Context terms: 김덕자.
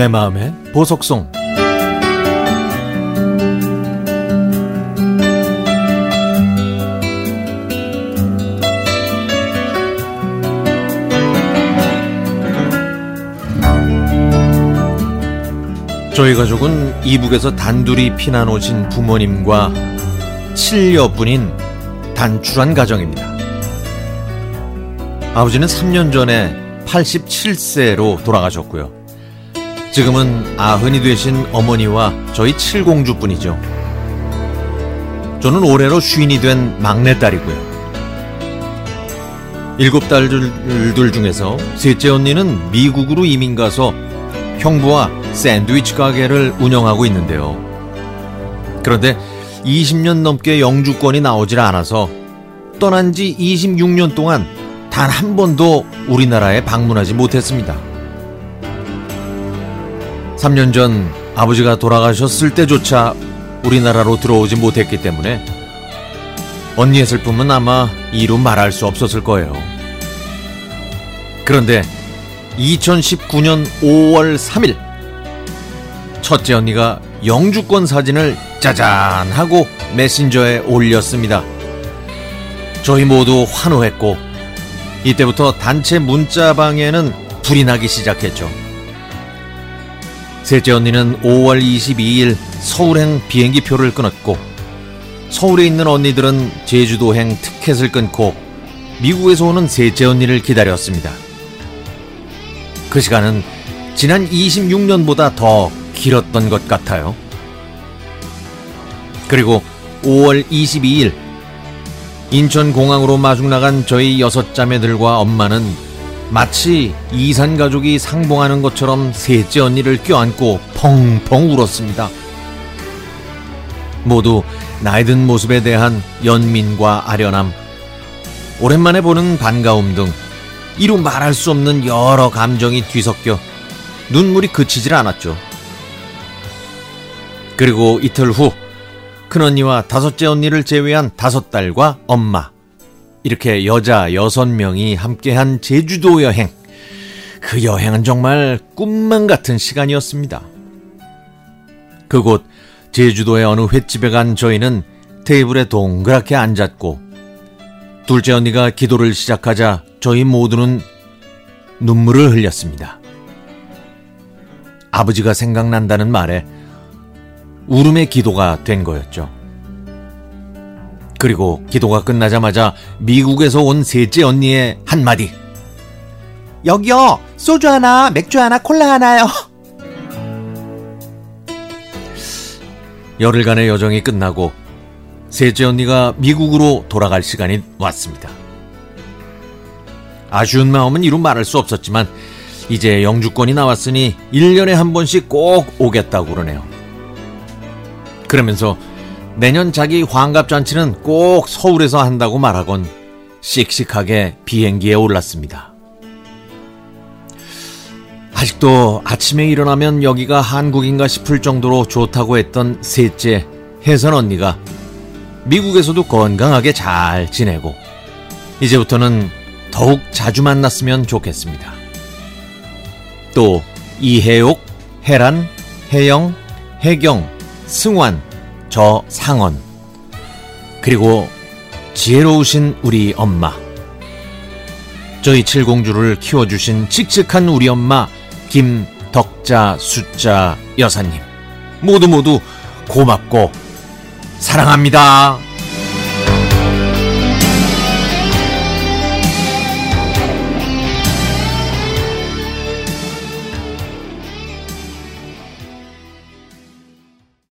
내 마음의 보석송. 저희 가족은 이북에서 단둘이 피난 오신 부모님과 7여분인 단출한 가정입니다. 아버지는 3년 전에 87세로 돌아가셨고요. 지금은 90이 되신 어머니와 저희 칠공주뿐이죠. 저는 올해로 50이 된 막내딸이고요. 7딸들 중에서 셋째 언니는 미국으로 이민 가서 형부와 샌드위치 가게를 운영하고 있는데요. 그런데 20년 넘게 영주권이 나오질 않아서 떠난 지 26년 동안 단 한 번도 우리나라에 방문하지 못했습니다. 3년 전 아버지가 돌아가셨을 때조차 우리나라로 들어오지 못했기 때문에 언니의 슬픔은 아마 이루 말할 수 없었을 거예요. 그런데 2019년 5월 3일 첫째 언니가 영주권 사진을 짜잔 하고 메신저에 올렸습니다. 저희 모두 환호했고 이때부터 단체 문자방에는 불이 나기 시작했죠. 셋째 언니는 5월 22일 서울행 비행기표를 끊었고 서울에 있는 언니들은 제주도행 티켓을 끊고 미국에서 오는 셋째 언니를 기다렸습니다. 그 시간은 지난 26년보다 더 길었던 것 같아요. 그리고 5월 22일 인천공항으로 마중나간 저희 6자매들과 엄마는 마치 이산 가족이 상봉하는 것처럼 셋째 언니를 껴안고 펑펑 울었습니다. 모두 나이든 모습에 대한 연민과 아련함, 오랜만에 보는 반가움 등 이루 말할 수 없는 여러 감정이 뒤섞여 눈물이 그치질 않았죠. 그리고 이틀 후 큰언니와 다섯째 언니를 제외한 5딸과 엄마, 이렇게 여자 6명이 함께한 제주도 여행. 그 여행은 정말 꿈만 같은 시간이었습니다. 그곳 제주도의 어느 횟집에 간 저희는 테이블에 동그랗게 앉았고 둘째 언니가 기도를 시작하자 저희 모두는 눈물을 흘렸습니다. 아버지가 생각난다는 말에 울음의 기도가 된 거였죠. 그리고 기도가 끝나자마자 미국에서 온 셋째 언니의 한마디. 여기요, 소주 하나, 맥주 하나, 콜라 하나요. 열흘간의 여정이 끝나고 셋째 언니가 미국으로 돌아갈 시간이 왔습니다. 아쉬운 마음은 이루 말할 수 없었지만 이제 영주권이 나왔으니 1년에 한 번씩 꼭 오겠다고 그러네요. 그러면서 내년 자기 환갑잔치는 꼭 서울에서 한다고 말하곤 씩씩하게 비행기에 올랐습니다. 아직도 아침에 일어나면 여기가 한국인가 싶을 정도로 좋다고 했던 셋째 혜선 언니가 미국에서도 건강하게 잘 지내고 이제부터는 더욱 자주 만났으면 좋겠습니다. 또 이혜옥, 혜란, 혜영, 혜경, 승환, 저 상원, 그리고 지혜로우신 우리 엄마, 저희 칠공주를 키워주신 칙칙한 우리 엄마 김덕자 숫자 여사님, 모두 고맙고 사랑합니다.